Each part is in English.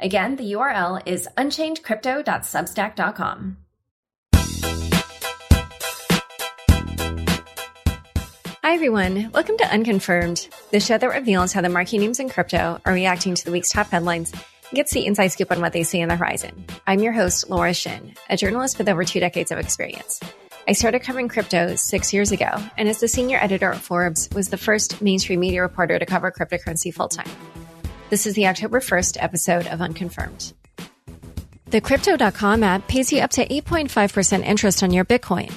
Again, the URL is unchainedcrypto.substack.com. Hi, everyone. Welcome to Unconfirmed, the show that reveals how the marquee names in crypto are reacting to the week's top headlines and gets the inside scoop on what they see on the horizon. I'm your host, Laura Shin, a journalist with over 2 decades of experience. I started covering crypto 6 years ago, and as the senior editor at Forbes, was the first mainstream media reporter to cover cryptocurrency full-time. This is the October 1st episode of Unconfirmed. The Crypto.com app pays you up to 8.5% interest on your Bitcoin.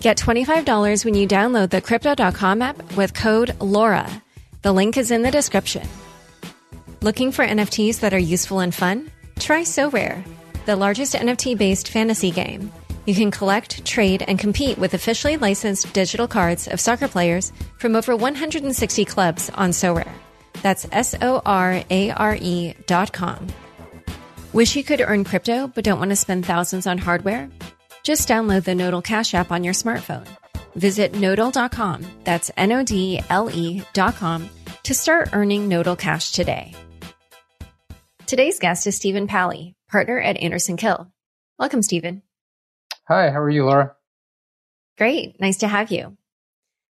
Get $25 when you download the Crypto.com app with code LAURA. The link is in the description. Looking for NFTs that are useful and fun? Try SoRare, the largest NFT-based fantasy game. You can collect, trade, and compete with officially licensed digital cards of soccer players from over 160 clubs on SoRare. That's SoRare.com. Wish you could earn crypto but don't want to spend thousands on hardware? Just download the Nodal Cash app on your smartphone. Visit Nodal.com, that's Nodle.com, to start earning Nodal Cash today. Today's guest is Stephen Palley, partner at Anderson Kill. Welcome, Stephen. Hi, how are you, Laura? Great, nice to have you.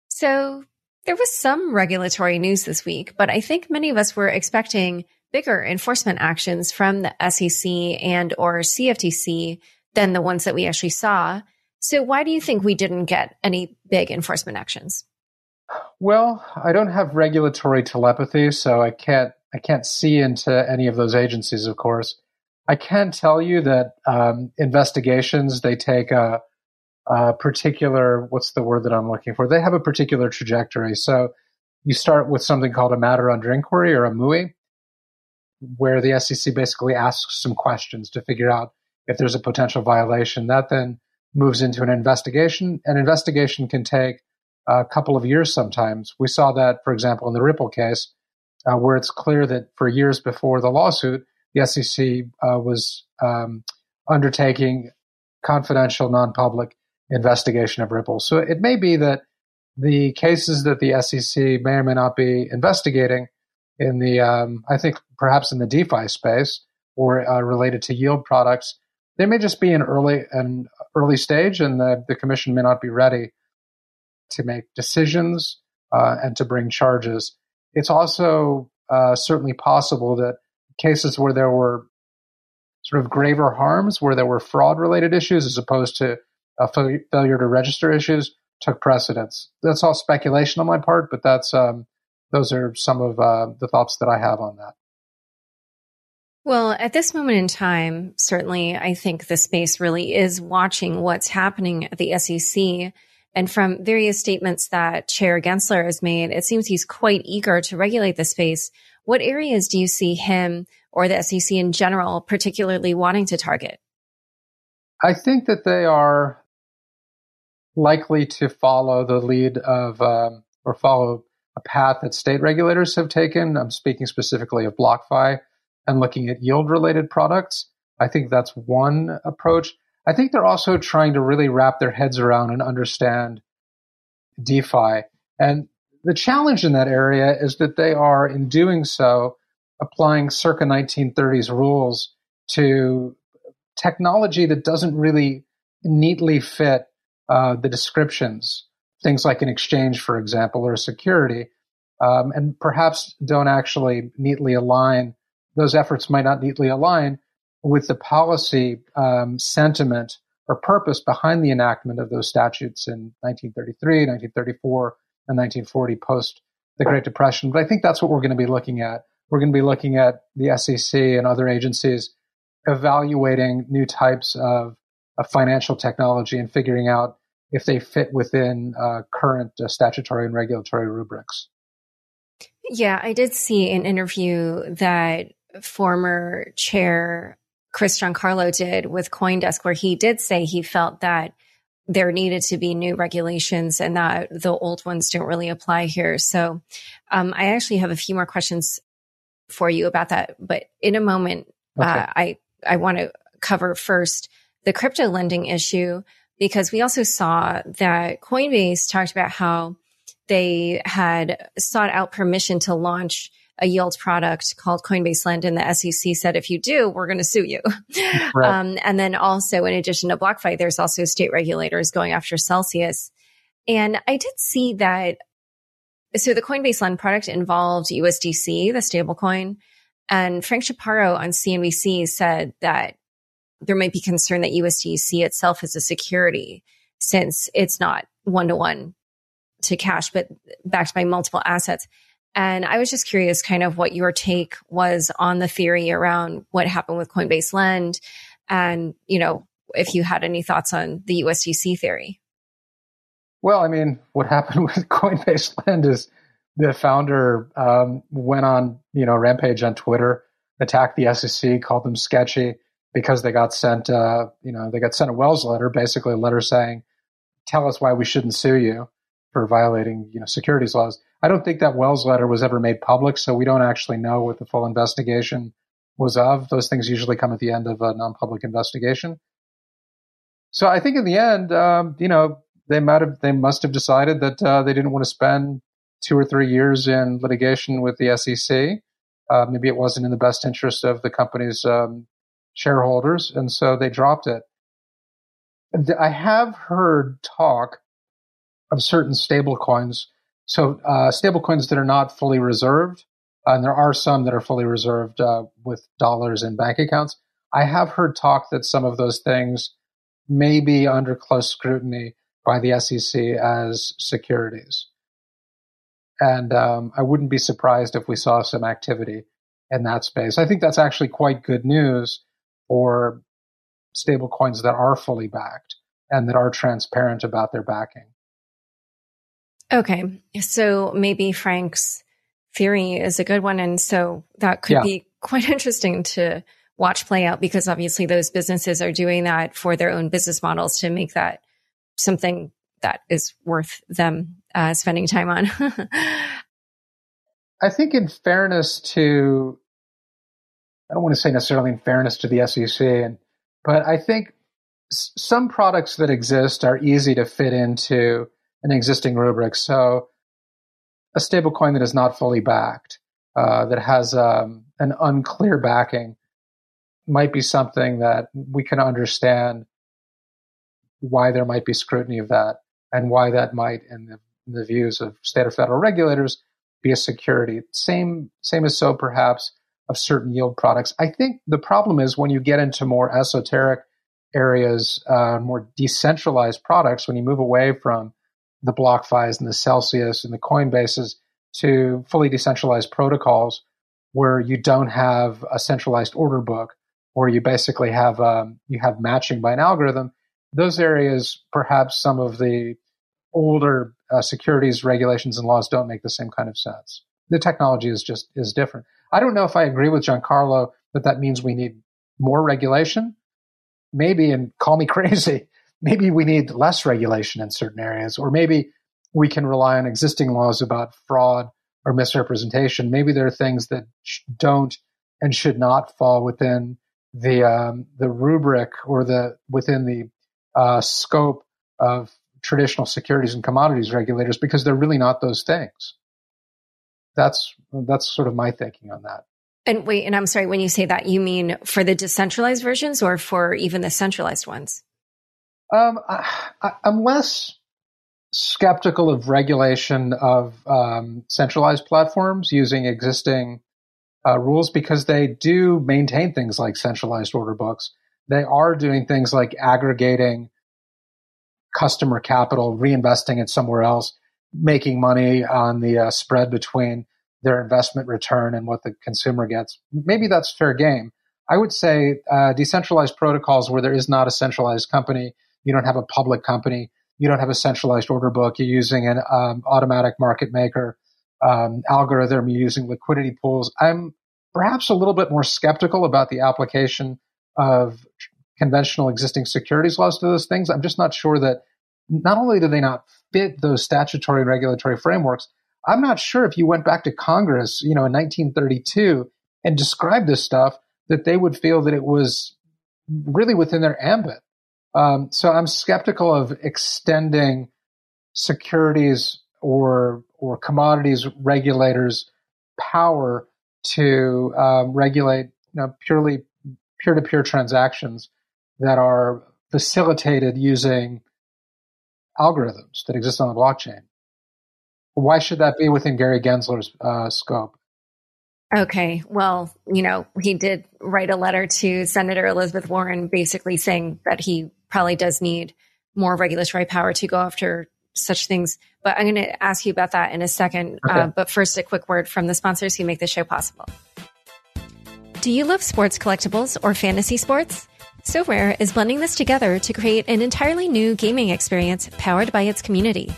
So, there was some regulatory news this week, but I think many of us were expecting bigger enforcement actions from the SEC and or CFTC than the ones that we actually saw. So why do you think we didn't get any big enforcement actions? Well, I don't have regulatory telepathy, so I can't see into any of those agencies, of course. I can tell you that investigations, they take They have a particular trajectory. So you start with something called a matter under inquiry, or a MUI, where the SEC basically asks some questions to figure out if there's a potential violation. That then moves into an investigation. An investigation can take a couple of years sometimes. We saw that, for example, in the Ripple case, where it's clear that for years before the lawsuit, the SEC was undertaking confidential, non-public investigation of Ripple. So it may be that the cases that the SEC may or may not be investigating in the, I think perhaps in the DeFi space or related to yield products, they may just be in early stage, and the commission may not be ready to make decisions and to bring charges. It's also certainly possible that cases where there were sort of graver harms, where there were fraud-related issues as opposed to failure to register issues, took precedence. That's all speculation on my part, but that's those are some of the thoughts that I have on that. Well, at this moment in time, certainly I think the space really is watching what's happening at the SEC. And from various statements that Chair Gensler has made, it seems he's quite eager to regulate the space. What areas do you see him or the SEC in general particularly wanting to target? I think that they are likely to follow the lead of, or follow a path that state regulators have taken. I'm speaking specifically of BlockFi and looking at yield-related products. I think that's one approach. I think they're also trying to really wrap their heads around and understand DeFi. And the challenge in that area is that they are, in doing so, applying circa 1930s rules to technology that doesn't really neatly fit the descriptions, things like an exchange, for example, or a security, and perhaps don't actually neatly align. Those efforts might not neatly align with the policy sentiment or purpose behind the enactment of those statutes in 1933, 1934, and 1940 post the Great Depression. But I think that's what we're going to be looking at. We're going to be looking at the SEC and other agencies evaluating new types of financial technology and figuring out if they fit within current statutory and regulatory rubrics. Yeah, I did see an interview that former chair Chris Giancarlo did with CoinDesk, where he did say he felt that there needed to be new regulations and that the old ones didn't really apply here. So I actually have a few more questions for you about that, but in a moment. Okay. I want to cover first the crypto lending issue, because we also saw that Coinbase talked about how they had sought out permission to launch a yield product called Coinbase Lend, and the SEC said, if you do, we're going to sue you. Right. And then also, in addition to BlockFi, there's also state regulators going after Celsius. And I did see that. So the Coinbase Lend product involved USDC, the stablecoin, and Frank Chaparro on CNBC said that there might be concern that USDC itself is a security, since it's not one-to-one to cash, but backed by multiple assets. And I was just curious kind of what your take was on the theory around what happened with Coinbase Lend, and, you know, if you had any thoughts on the USDC theory. Well, I mean, what happened with Coinbase Lend is the founder went on, rampage on Twitter, attacked the SEC, called them sketchy because they got sent, a Wells letter, basically a letter saying, tell us why we shouldn't sue you for violating, securities laws. I don't think that Wells letter was ever made public, so we don't actually know what the full investigation was of. Those things usually come at the end of a non-public investigation. So I think in the end, they must have decided that they didn't want to spend 2 or 3 years in litigation with the SEC. Maybe it wasn't in the best interest of the company's shareholders, and so they dropped it. I have heard talk of certain stablecoins. So stablecoins that are not fully reserved, and there are some that are fully reserved with dollars in bank accounts. I have heard talk that some of those things may be under close scrutiny by the SEC as securities. And I wouldn't be surprised if we saw some activity in that space. I think that's actually quite good news for stablecoins that are fully backed and that are transparent about their backing. Okay. So maybe Frank's theory is a good one. And so that could be quite interesting to watch play out, because obviously those businesses are doing that for their own business models to make that something that is worth them spending time on. I think in fairness to, I don't want to say necessarily in fairness to the SEC, but I think some products that exist are easy to fit into an existing rubric. So a stablecoin that is not fully backed, that has an unclear backing, might be something that we can understand why there might be scrutiny of that, and why that might, in the views of state or federal regulators, be a security. Same as so perhaps of certain yield products. I think the problem is when you get into more esoteric areas, more decentralized products, when you move away from the BlockFis and the Celsius and the Coinbases to fully decentralized protocols where you don't have a centralized order book, or you basically have you have matching by an algorithm. Those areas, perhaps some of the older securities regulations and laws don't make the same kind of sense. The technology is different. I don't know if I agree with Giancarlo that means we need more regulation. Maybe, and call me crazy, maybe we need less regulation in certain areas, or maybe we can rely on existing laws about fraud or misrepresentation. Maybe there are things that don't and should not fall within the rubric or within the scope of traditional securities and commodities regulators, because they're really not those things. That's sort of my thinking on that. And wait, and I'm sorry, when you say that, you mean for the decentralized versions or for even the centralized ones? I'm less skeptical of regulation of centralized platforms using existing rules, because they do maintain things like centralized order books. They are doing things like aggregating customer capital, reinvesting it somewhere else, making money on the spread between their investment return and what the consumer gets. Maybe that's fair game. I would say decentralized protocols where there is not a centralized company, you don't have a public company, you don't have a centralized order book, you're using an automatic market maker algorithm, you're using liquidity pools. I'm perhaps a little bit more skeptical about the application of conventional existing securities laws to those things. I'm just not sure that not only do they not fit those statutory and regulatory frameworks, I'm not sure if you went back to Congress, you know, in 1932 and described this stuff, that they would feel that it was really within their ambit. So I'm skeptical of extending securities or commodities regulators' power to regulate, you know, purely peer-to-peer transactions that are facilitated using algorithms that exist on the blockchain. Why should that be within Gary Gensler's scope? Okay. Well, you know, he did write a letter to Senator Elizabeth Warren basically saying that he probably does need more regulatory power to go after such things. But I'm going to ask you about that in a second. Okay. But first, a quick word from the sponsors who make this show possible. Do you love sports collectibles or fantasy sports? SoRare is blending this together to create an entirely new gaming experience powered by its community.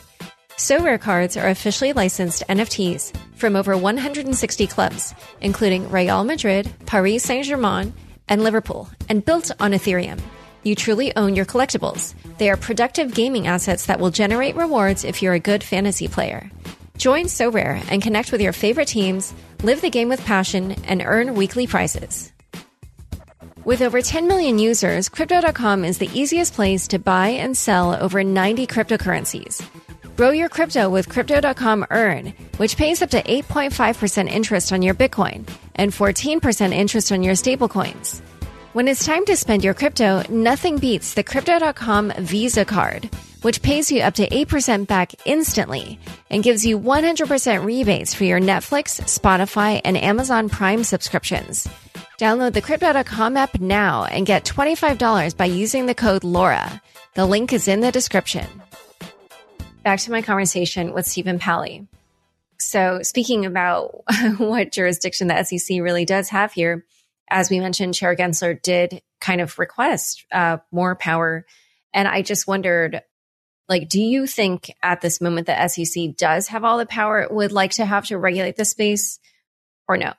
SoRare cards are officially licensed NFTs from over 160 clubs, including Real Madrid, Paris Saint-Germain, and Liverpool, and built on Ethereum. You truly own your collectibles. They are productive gaming assets that will generate rewards if you're a good fantasy player. Join SoRare and connect with your favorite teams, live the game with passion, and earn weekly prizes. With over 10 million users, Crypto.com is the easiest place to buy and sell over 90 cryptocurrencies. Grow your crypto with Crypto.com Earn, which pays up to 8.5% interest on your Bitcoin and 14% interest on your stablecoins. When it's time to spend your crypto, nothing beats the Crypto.com Visa card, which pays you up to 8% back instantly and gives you 100% rebates for your Netflix, Spotify, and Amazon Prime subscriptions. Download the Crypto.com app now and get $25 by using the code Laura. The link is in the description. Back to my conversation with Stephen Palley. So speaking about what jurisdiction the SEC really does have here, as we mentioned, Chair Gensler did kind of request more power. And I just wondered, like, do you think at this moment the SEC does have all the power it would like to have to regulate the space, or no?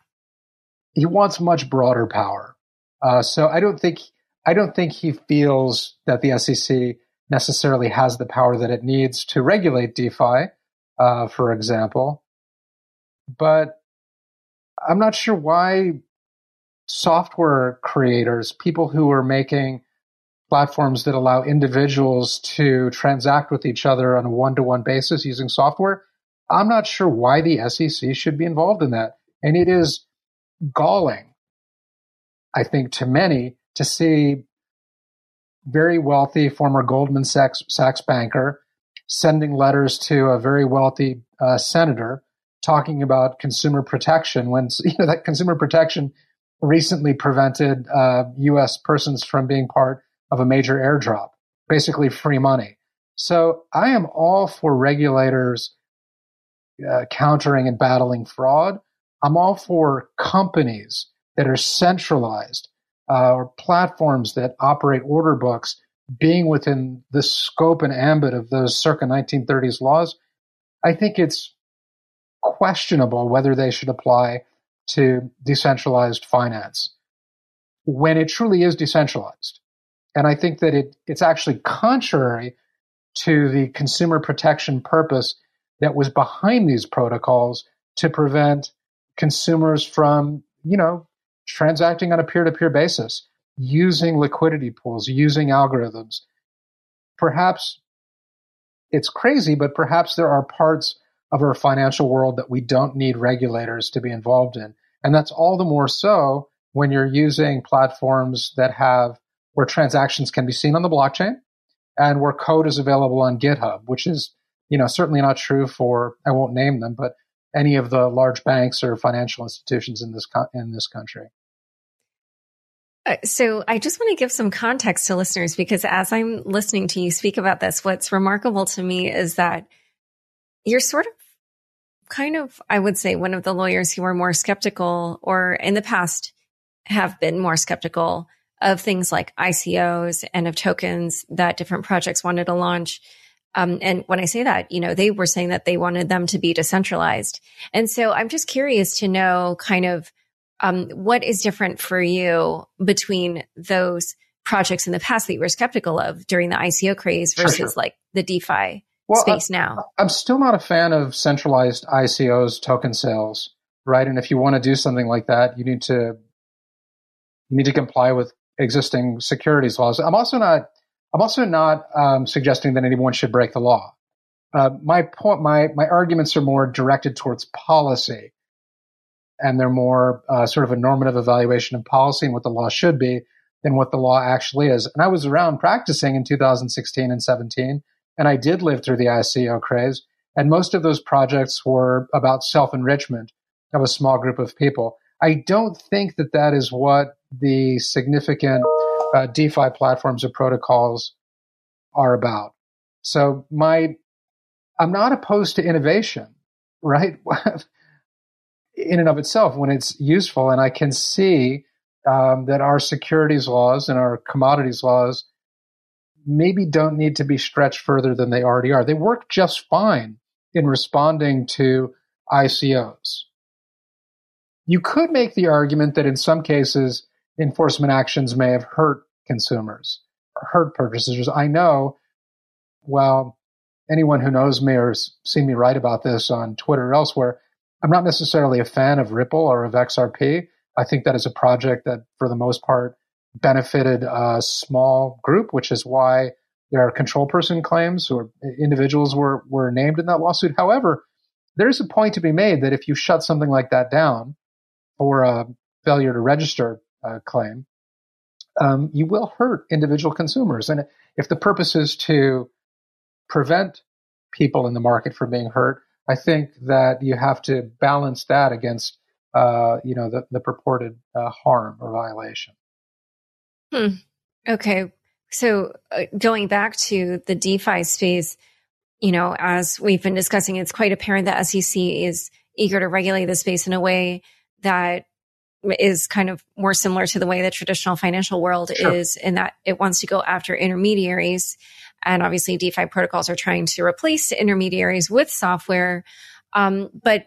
He wants much broader power. So I don't think he feels that the SEC necessarily has the power that it needs to regulate DeFi, for example. But I'm not sure why software creators, people who are making platforms that allow individuals to transact with each other on a one-to-one basis using software, I'm not sure why the SEC should be involved in that. And it is galling, I think, to many to see very wealthy former Goldman Sachs banker sending letters to a very wealthy senator talking about consumer protection when, you know, that consumer protection recently prevented U.S. persons from being part of a major airdrop, basically free money. So I am all for regulators countering and battling fraud. I'm all for companies that are centralized or platforms that operate order books being within the scope and ambit of those circa 1930s laws. I think it's questionable whether they should apply to decentralized finance when it truly is decentralized. And I think that it's actually contrary to the consumer protection purpose that was behind these protocols to prevent consumers from, you know, transacting on a peer-to-peer basis, using liquidity pools, using algorithms. Perhaps it's crazy, but perhaps there are parts of our financial world that we don't need regulators to be involved in. And that's all the more so when you're using platforms that have, where transactions can be seen on the blockchain and where code is available on GitHub, which is, you know, certainly not true for, I won't name them, but any of the large banks or financial institutions in this country. So I just want to give some context to listeners, because as I'm listening to you speak about this, what's remarkable to me is that you're sort of, kind of, I would say, one of the lawyers who are more skeptical, or in the past have been more skeptical of things like ICOs and of tokens that different projects wanted to launch. And when I say that, you know, they were saying that they wanted them to be decentralized. And so I'm just curious to know kind of What is different for you between those projects in the past that you were skeptical of during the ICO craze versus like the DeFi space now? I'm still not a fan of centralized ICOs, token sales, right? And if you want to do something like that, you need to comply with existing securities laws. I'm also not suggesting that anyone should break the law. My arguments are more directed towards policy, and they're more sort of a normative evaluation of policy and what the law should be than what the law actually is. And I was around practicing in 2016 and 17, and I did live through the ICO craze, and most of those projects were about self-enrichment of a small group of people. I don't think that that is what the significant DeFi platforms or protocols are about. So I'm not opposed to innovation, right? In and of itself, when it's useful, and I can see that our securities laws and our commodities laws maybe don't need to be stretched further than they already are. They work just fine in responding to ICOs. You could make the argument that in some cases, enforcement actions may have hurt consumers or hurt purchasers. I know, anyone who knows me or has seen me write about this on Twitter or elsewhere, I'm not necessarily a fan of Ripple or of XRP. I think that is a project that, for the most part, benefited a small group, which is why there are control person claims or individuals were named in that lawsuit. However, there's a point to be made that if you shut something like that down for a failure to register claim, you will hurt individual consumers. And if the purpose is to prevent people in the market from being hurt, I think that you have to balance that against, the purported harm or violation. Okay. So going back to the DeFi space, as we've been discussing, it's quite apparent that SEC is eager to regulate the space in a way that is kind of more similar to the way the traditional financial world is, in that it wants to go after intermediaries. And obviously DeFi protocols are trying to replace intermediaries with software. But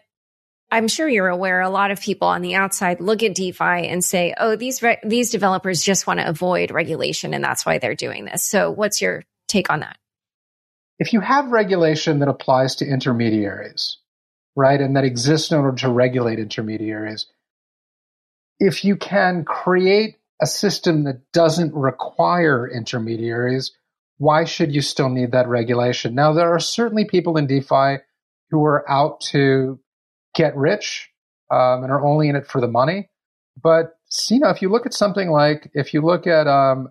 I'm sure you're aware a lot of people on the outside look at DeFi and say, these developers just want to avoid regulation, and that's why they're doing this. So what's your take on that? If you have regulation that applies to intermediaries, right, and that exists in order to regulate intermediaries, if you can create a system that doesn't require intermediaries, why should you still need that regulation? Now, there are certainly people in DeFi who are out to get rich and are only in it for the money. But, if you look at something like, an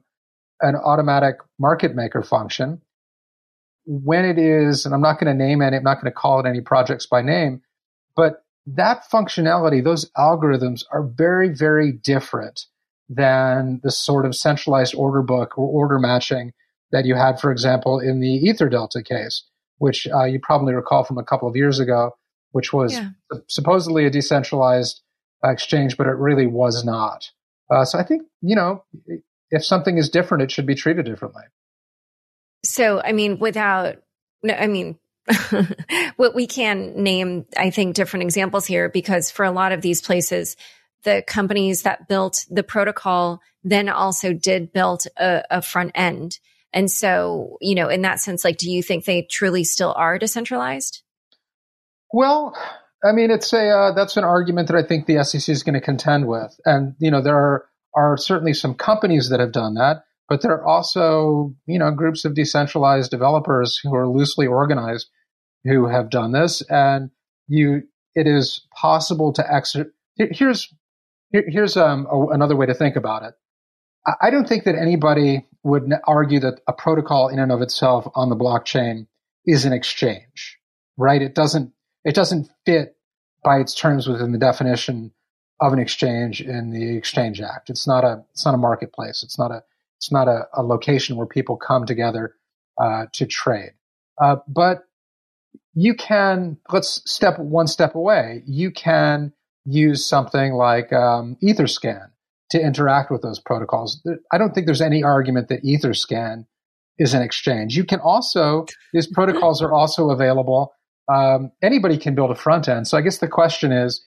automatic market maker function, when it is, and I'm not going to call it any projects by name, but that functionality, those algorithms are very, very different than the sort of centralized order book or order matching that you had, for example, in the Ether Delta case, which you probably recall from a couple of years ago, which was supposedly a decentralized exchange, but it really was not. So I think, if something is different, it should be treated differently. So, what we can name, I think, different examples here, because for a lot of these places, the companies that built the protocol then also did build a front end. And so, in that sense, do you think they truly still are decentralized? Well, it's that's an argument that I think the SEC is going to contend with. And, there are certainly some companies that have done that, but there are also, groups of decentralized developers who are loosely organized who have done this. And it is possible to another way to think about it. I don't think that anybody would argue that a protocol in and of itself on the blockchain is an exchange, right? It doesn't fit by its terms within the definition of an exchange in the Exchange Act. It's not a marketplace. It's not a location where people come together to trade. But you can, let's step one step away. You can use something like Etherscan to interact with those protocols. I don't think there's any argument that Etherscan is an exchange. You can also, these protocols are also available. Anybody can build a front end. So I guess the question is,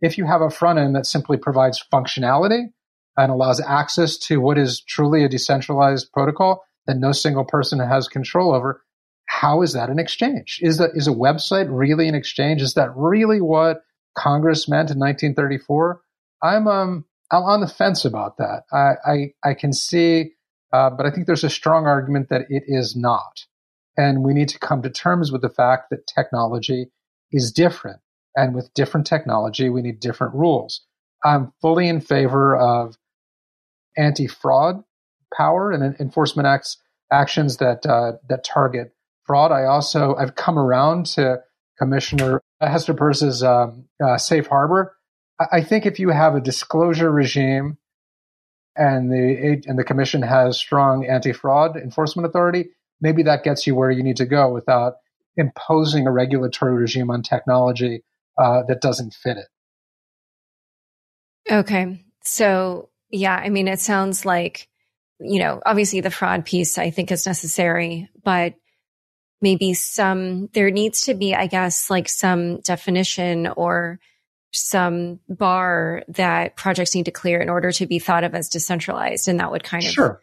if you have a front end that simply provides functionality and allows access to what is truly a decentralized protocol that no single person has control over, how is that an exchange? Is a website really an exchange? Is that really what Congress meant in 1934? I'm on the fence about that. I can see, but I think there's a strong argument that it is not. And we need to come to terms with the fact that technology is different. And with different technology, we need different rules. I'm fully in favor of anti-fraud power and enforcement actions that target fraud. I've come around to Commissioner Hester Peirce's safe harbor. I think if you have a disclosure regime and the commission has strong anti-fraud enforcement authority, maybe that gets you where you need to go without imposing a regulatory regime on technology that doesn't fit it. Okay. So, yeah, I mean, it sounds like, obviously the fraud piece I think is necessary, but maybe there needs to be, I guess, like some definition or some bar that projects need to clear in order to be thought of as decentralized. And that would kind of... Sure.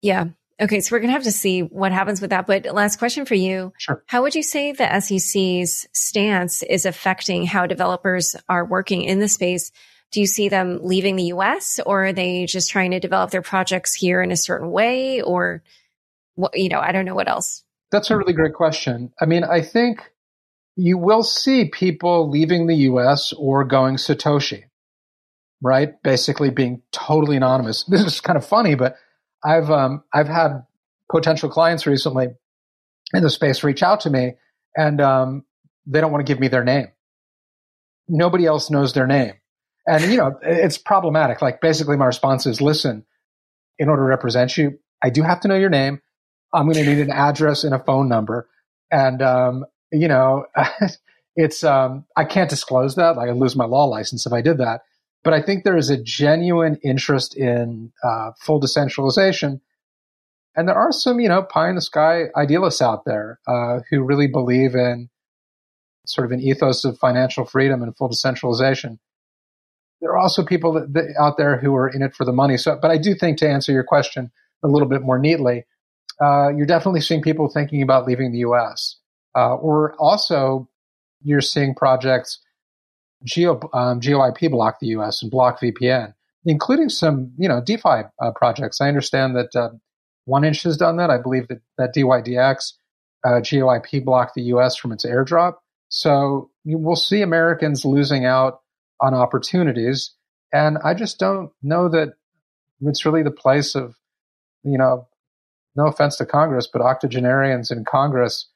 Yeah. Okay. So we're going to have to see what happens with that. But last question for you. Sure. How would you say the SEC's stance is affecting how developers are working in the space? Do you see them leaving the US, or are they just trying to develop their projects here in a certain way? Or, I don't know what else. That's a really great question. I mean, I think you will see people leaving the US or going Satoshi, right? Basically being totally anonymous. This is kind of funny, but I've had potential clients recently in the space reach out to me, and they don't want to give me their name. Nobody else knows their name. And, it's problematic. Like, basically my response is, listen, in order to represent you, I do have to know your name. I'm going to need an address and a phone number. And, it's, I can't disclose that. Like, I'd lose my law license if I did that. But I think there is a genuine interest in full decentralization. And there are some, pie in the sky idealists out there who really believe in sort of an ethos of financial freedom and full decentralization. There are also people out there who are in it for the money. So, but I do think, to answer your question a little bit more neatly, you're definitely seeing people thinking about leaving the U.S. Or also, you're seeing projects GeoIP block the U.S. and block VPN, including some, DeFi projects. I understand that OneInch has done that. I believe that DYDX, GeoIP blocked the U.S. from its airdrop. So you will see Americans losing out on opportunities. And I just don't know that it's really the place of, no offense to Congress, but octogenarians in Congress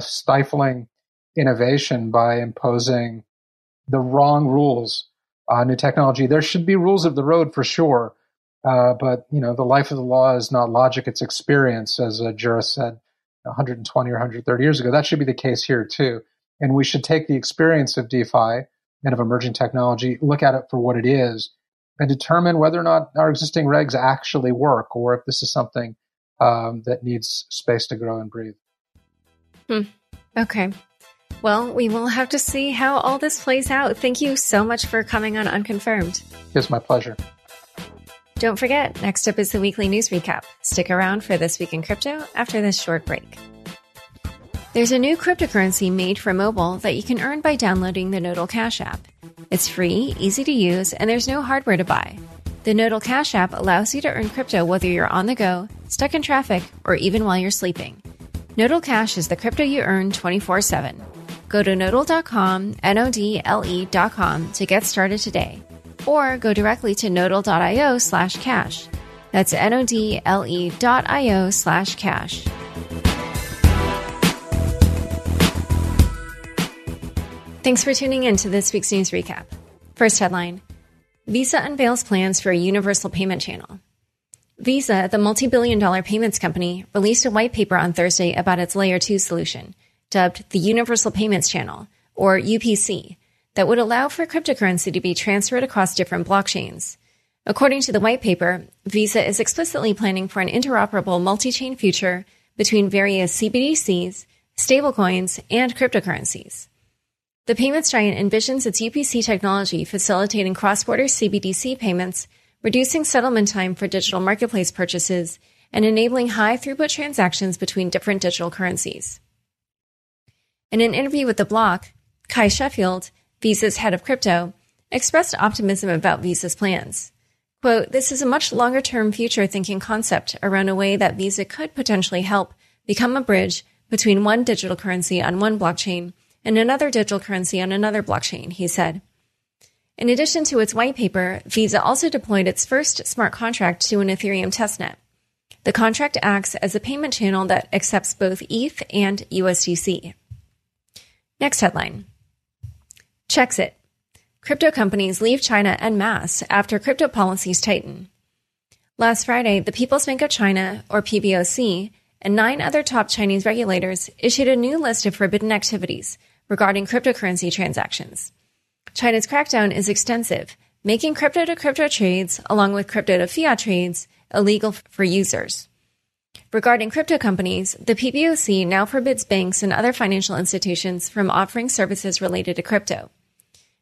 stifling innovation by imposing the wrong rules on new technology. There should be rules of the road for sure. But, the life of the law is not logic, it's experience, as a jurist said 120 or 130 years ago. That should be the case here too. And we should take the experience of DeFi and of emerging technology, look at it for what it is, and determine whether or not our existing regs actually work, or if this is something that needs space to grow and breathe. Okay. Well, we will have to see how all this plays out. Thank you so much for coming on Unconfirmed. It's my pleasure. Don't forget, next up is the weekly news recap. Stick around for This Week in Crypto after this short break. There's a new cryptocurrency made for mobile that you can earn by downloading the Nodal Cash app. It's free, easy to use, and there's no hardware to buy. The Nodal Cash app allows you to earn crypto whether you're on the go, stuck in traffic, or even while you're sleeping. Nodal Cash is the crypto you earn 24/7. Go to nodal.com, NODLE.com, to get started today, or go directly to nodal.io/cash. That's NODLE.io/cash. Thanks for tuning in to this week's news recap. First headline: Visa unveils plans for a universal payment channel. Visa, the multi-billion-dollar payments company, released a white paper on Thursday about its Layer 2 solution, dubbed the Universal Payments Channel, or UPC, that would allow for cryptocurrency to be transferred across different blockchains. According to the white paper, Visa is explicitly planning for an interoperable multi-chain future between various CBDCs, stablecoins, and cryptocurrencies. The payments giant envisions its UPC technology facilitating cross-border CBDC payments, reducing settlement time for digital marketplace purchases, and enabling high-throughput transactions between different digital currencies. In an interview with The Block, Kai Sheffield, Visa's head of crypto, expressed optimism about Visa's plans. Quote, "This is a much longer-term future-thinking concept around a way that Visa could potentially help become a bridge between one digital currency on one blockchain and another digital currency on another blockchain," he said. In addition to its white paper, Visa also deployed its first smart contract to an Ethereum testnet. The contract acts as a payment channel that accepts both ETH and USDC. Next headline. Chexit. Crypto companies leave China en masse after crypto policies tighten. Last Friday, the People's Bank of China, or PBOC, and 9 other top Chinese regulators issued a new list of forbidden activities regarding cryptocurrency transactions. China's crackdown is extensive, making crypto-to-crypto trades, along with crypto-to-fiat trades, illegal for users. Regarding crypto companies, the PBOC now forbids banks and other financial institutions from offering services related to crypto.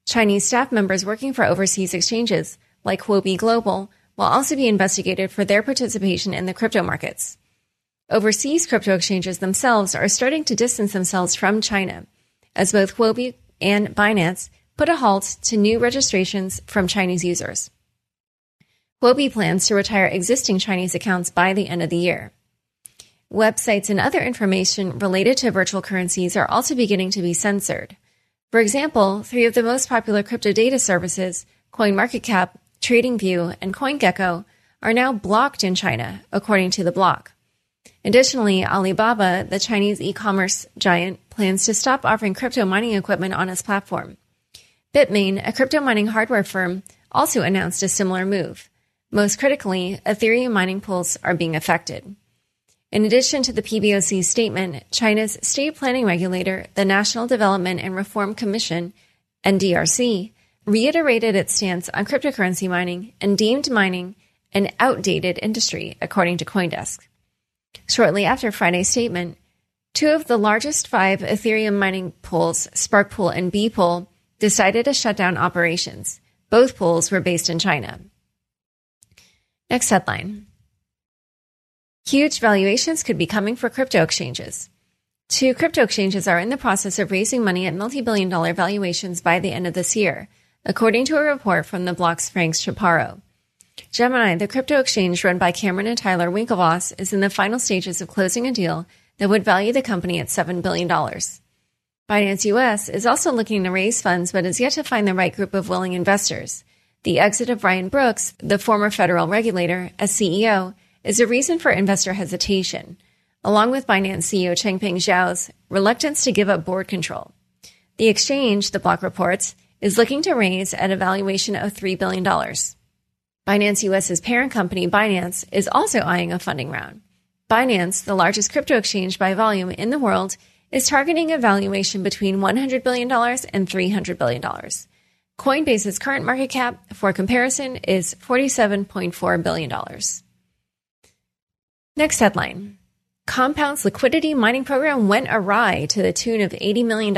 Chinese staff members working for overseas exchanges, like Huobi Global, will also be investigated for their participation in the crypto markets. Overseas crypto exchanges themselves are starting to distance themselves from China, as both Huobi and Binance put a halt to new registrations from Chinese users. Huobi plans to retire existing Chinese accounts by the end of the year. Websites and other information related to virtual currencies are also beginning to be censored. For example, 3 of the most popular crypto data services, CoinMarketCap, TradingView, and CoinGecko, are now blocked in China, according to The Block. Additionally, Alibaba, the Chinese e-commerce giant, plans to stop offering crypto mining equipment on its platform. Bitmain, a crypto mining hardware firm, also announced a similar move. Most critically, Ethereum mining pools are being affected. In addition to the PBOC's statement, China's state planning regulator, the National Development and Reform Commission, NDRC, reiterated its stance on cryptocurrency mining and deemed mining an outdated industry, according to CoinDesk. Shortly after Friday's statement, 2 of the largest 5 Ethereum mining pools, SparkPool and BPool, decided to shut down operations. Both pools were based in China. Next headline. Huge valuations could be coming for crypto exchanges. 2 crypto exchanges are in the process of raising money at multi-billion-dollar valuations by the end of this year, according to a report from The Block's Frank Chaparro. Gemini, the crypto exchange run by Cameron and Tyler Winklevoss, is in the final stages of closing a deal that would value the company at $7 billion. Binance US is also looking to raise funds but is yet to find the right group of willing investors. The exit of Ryan Brooks, the former federal regulator, as CEO, is a reason for investor hesitation, along with Binance CEO Changpeng Zhao's reluctance to give up board control. The exchange, The Block reports, is looking to raise at a valuation of $3 billion. Binance US's parent company, Binance, is also eyeing a funding round. Binance, the largest crypto exchange by volume in the world, is targeting a valuation between $100 billion and $300 billion. Coinbase's current market cap, for comparison, is $47.4 billion. Next headline. Compound's liquidity mining program went awry to the tune of $80 million.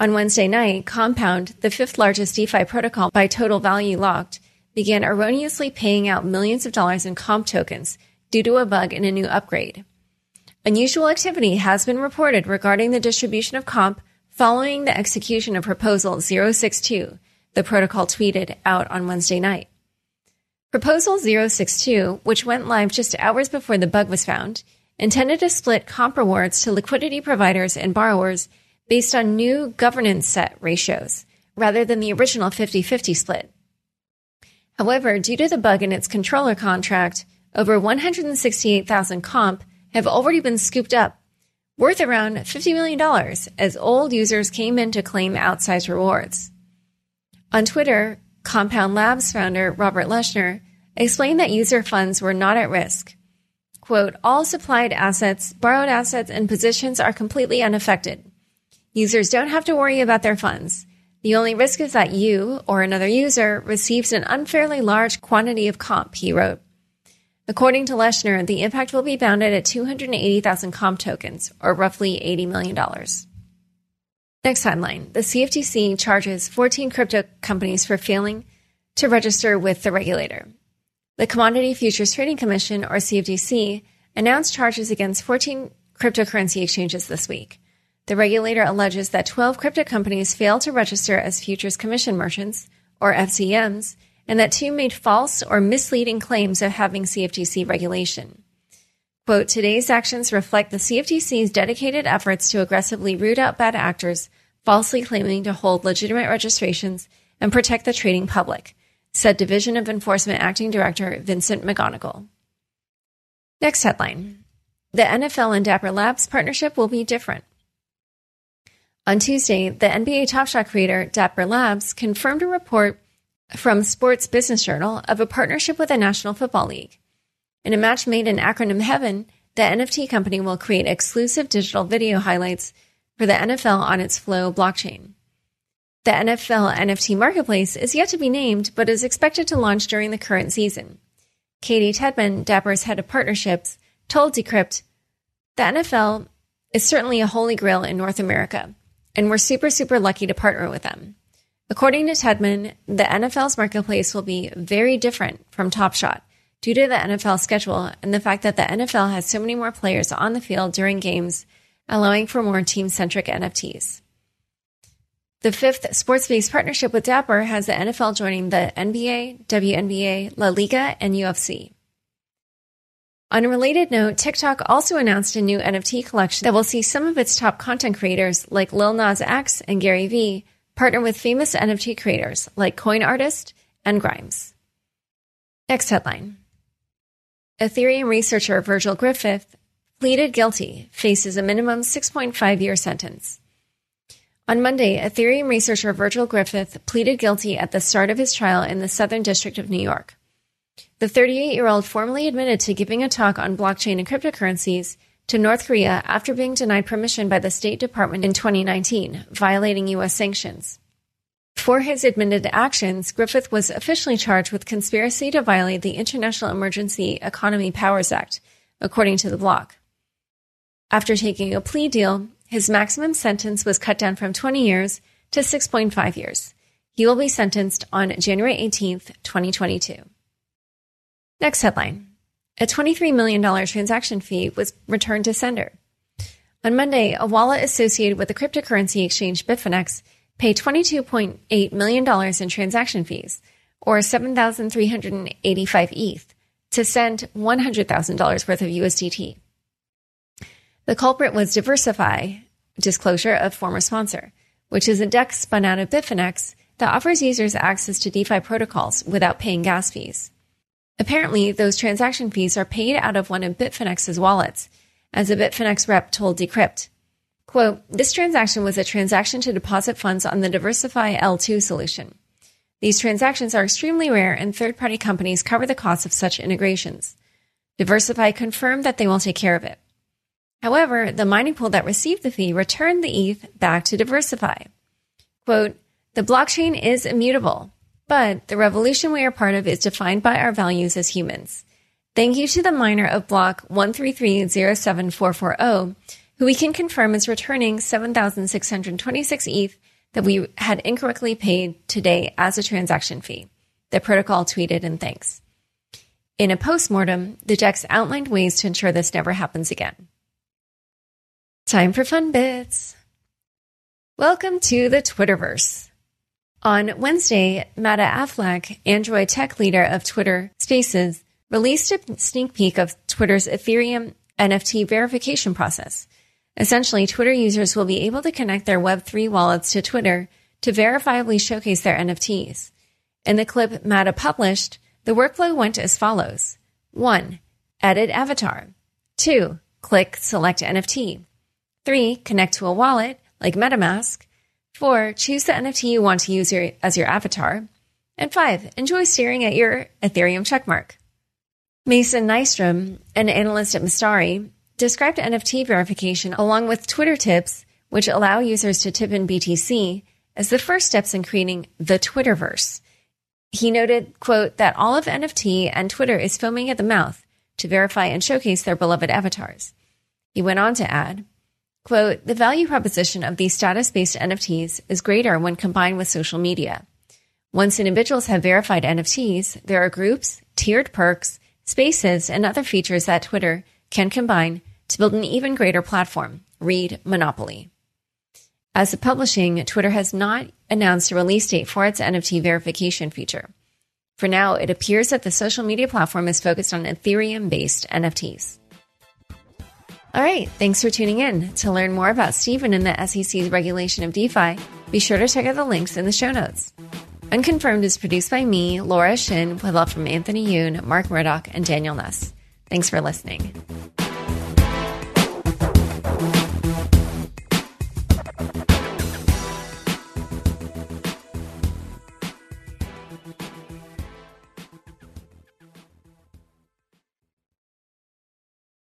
On Wednesday night, Compound, the 5th largest DeFi protocol by total value locked, began erroneously paying out millions of dollars in COMP tokens due to a bug in a new upgrade. Unusual activity has been reported regarding the distribution of COMP following the execution of Proposal 062, the protocol tweeted out on Wednesday night. Proposal 062, which went live just hours before the bug was found, intended to split COMP rewards to liquidity providers and borrowers based on new governance set ratios, rather than the original 50-50 split. However, due to the bug in its controller contract, over 168,000 COMP have already been scooped up, worth around $50 million, as old users came in to claim outsized rewards. On Twitter, Compound Labs founder Robert Leshner explained that user funds were not at risk. Quote, "All supplied assets, borrowed assets, and positions are completely unaffected. Users don't have to worry about their funds. The only risk is that you, or another user, receives an unfairly large quantity of COMP," he wrote. According to Leshner, the impact will be bounded at 280,000 COMP tokens, or roughly $80 million. Next headline, the CFTC charges 14 crypto companies for failing to register with the regulator. The Commodity Futures Trading Commission, or CFTC, announced charges against 14 cryptocurrency exchanges this week. The regulator alleges that 12 crypto companies failed to register as Futures Commission Merchants, or FCMs, and that two made false or misleading claims of having CFTC regulation. Quote, today's actions reflect the CFTC's dedicated efforts to aggressively root out bad actors falsely claiming to hold legitimate registrations and protect the trading public, said Division of Enforcement Acting Director Vincent McGonigal. Next headline. The NFL and Dapper Labs partnership will be different. On Tuesday, the NBA Top Shot creator Dapper Labs confirmed a report from Sports Business Journal of a partnership with the National Football League. In a match made in acronym heaven, the NFT company will create exclusive digital video highlights for the NFL on its Flow blockchain. The NFL NFT marketplace is yet to be named, but is expected to launch during the current season. Katie Tedman, Dapper's head of partnerships, told Decrypt, the NFL is certainly a holy grail in North America, and we're super lucky to partner with them. According to Tedman, the NFL's marketplace will be very different from Top Shot due to the NFL schedule and the fact that the NFL has so many more players on the field during games, allowing for more team-centric NFTs. The fifth sports-based partnership with Dapper has the NFL joining the NBA, WNBA, La Liga, and UFC. On a related note, TikTok also announced a new NFT collection that will see some of its top content creators like Lil Nas X and Gary Vee partner with famous NFT creators like Coin Artist and Grimes. Next headline. Ethereum researcher Virgil Griffith pleaded guilty, faces a minimum 6.5-year sentence. On Monday, Ethereum researcher Virgil Griffith pleaded guilty at the start of his trial in the Southern District of New York. The 38-year-old formally admitted to giving a talk on blockchain and cryptocurrencies to North Korea after being denied permission by the State Department in 2019, violating U.S. sanctions. For his admitted actions, Griffith was officially charged with conspiracy to violate the International Emergency Economy Powers Act, according to The Block. After taking a plea deal, his maximum sentence was cut down from 20 years to 6.5 years. He will be sentenced on January 18, 2022. Next headline. A $23 million transaction fee was returned to sender. On Monday, a wallet associated with the cryptocurrency exchange Bitfinex paid $22.8 million in transaction fees, or 7,385 ETH, to send $100,000 worth of USDT. The culprit was Diversify, disclosure of former sponsor, which is a DEX spun out of Bitfinex that offers users access to DeFi protocols without paying gas fees. Apparently, those transaction fees are paid out of one of Bitfinex's wallets, as a Bitfinex rep told Decrypt. Quote, this transaction was a transaction to deposit funds on the Diversify L2 solution. These transactions are extremely rare, and third-party companies cover the cost of such integrations. Diversify confirmed that they will take care of it. However, the mining pool that received the fee returned the ETH back to Diversify. Quote, the blockchain is immutable, but the revolution we are part of is defined by our values as humans. Thank you to the miner of block 133074440, who we can confirm is returning 7,626 ETH that we had incorrectly paid today as a transaction fee. The protocol tweeted in thanks. In a postmortem, the DEX outlined ways to ensure this never happens again. Time for fun bits. Welcome to the Twitterverse. On Wednesday, Meta Affleck, Android tech leader of Twitter Spaces, released a sneak peek of Twitter's Ethereum NFT verification process. Essentially, Twitter users will be able to connect their Web3 wallets to Twitter to verifiably showcase their NFTs. In the clip Meta published, the workflow went as follows. 1. Edit avatar. 2. Click Select NFT. 3. Connect to a wallet, like MetaMask. 4. Choose the NFT you want to use as your avatar. And 5. Enjoy staring at your Ethereum checkmark. Mason Nystrom, an analyst at Mistari, described NFT verification along with Twitter tips, which allow users to tip in BTC, as the first steps in creating the Twitterverse. He noted, quote, that all of NFT and Twitter is foaming at the mouth to verify and showcase their beloved avatars. He went on to add, Quote, the value proposition of these status-based NFTs is greater when combined with social media. Once individuals have verified NFTs, there are groups, tiered perks, spaces, and other features that Twitter can combine to build an even greater platform. Read Monopoly. As of publishing, Twitter has not announced a release date for its NFT verification feature. For now, it appears that the social media platform is focused on Ethereum-based NFTs. All right, thanks for tuning in. To learn more about Stephen and the SEC's regulation of DeFi, be sure to check out the links in the show notes. Unconfirmed is produced by me, Laura Shin, with help from Anthony Yoon, Mark Murdoch, and Daniel Nuss. Thanks for listening.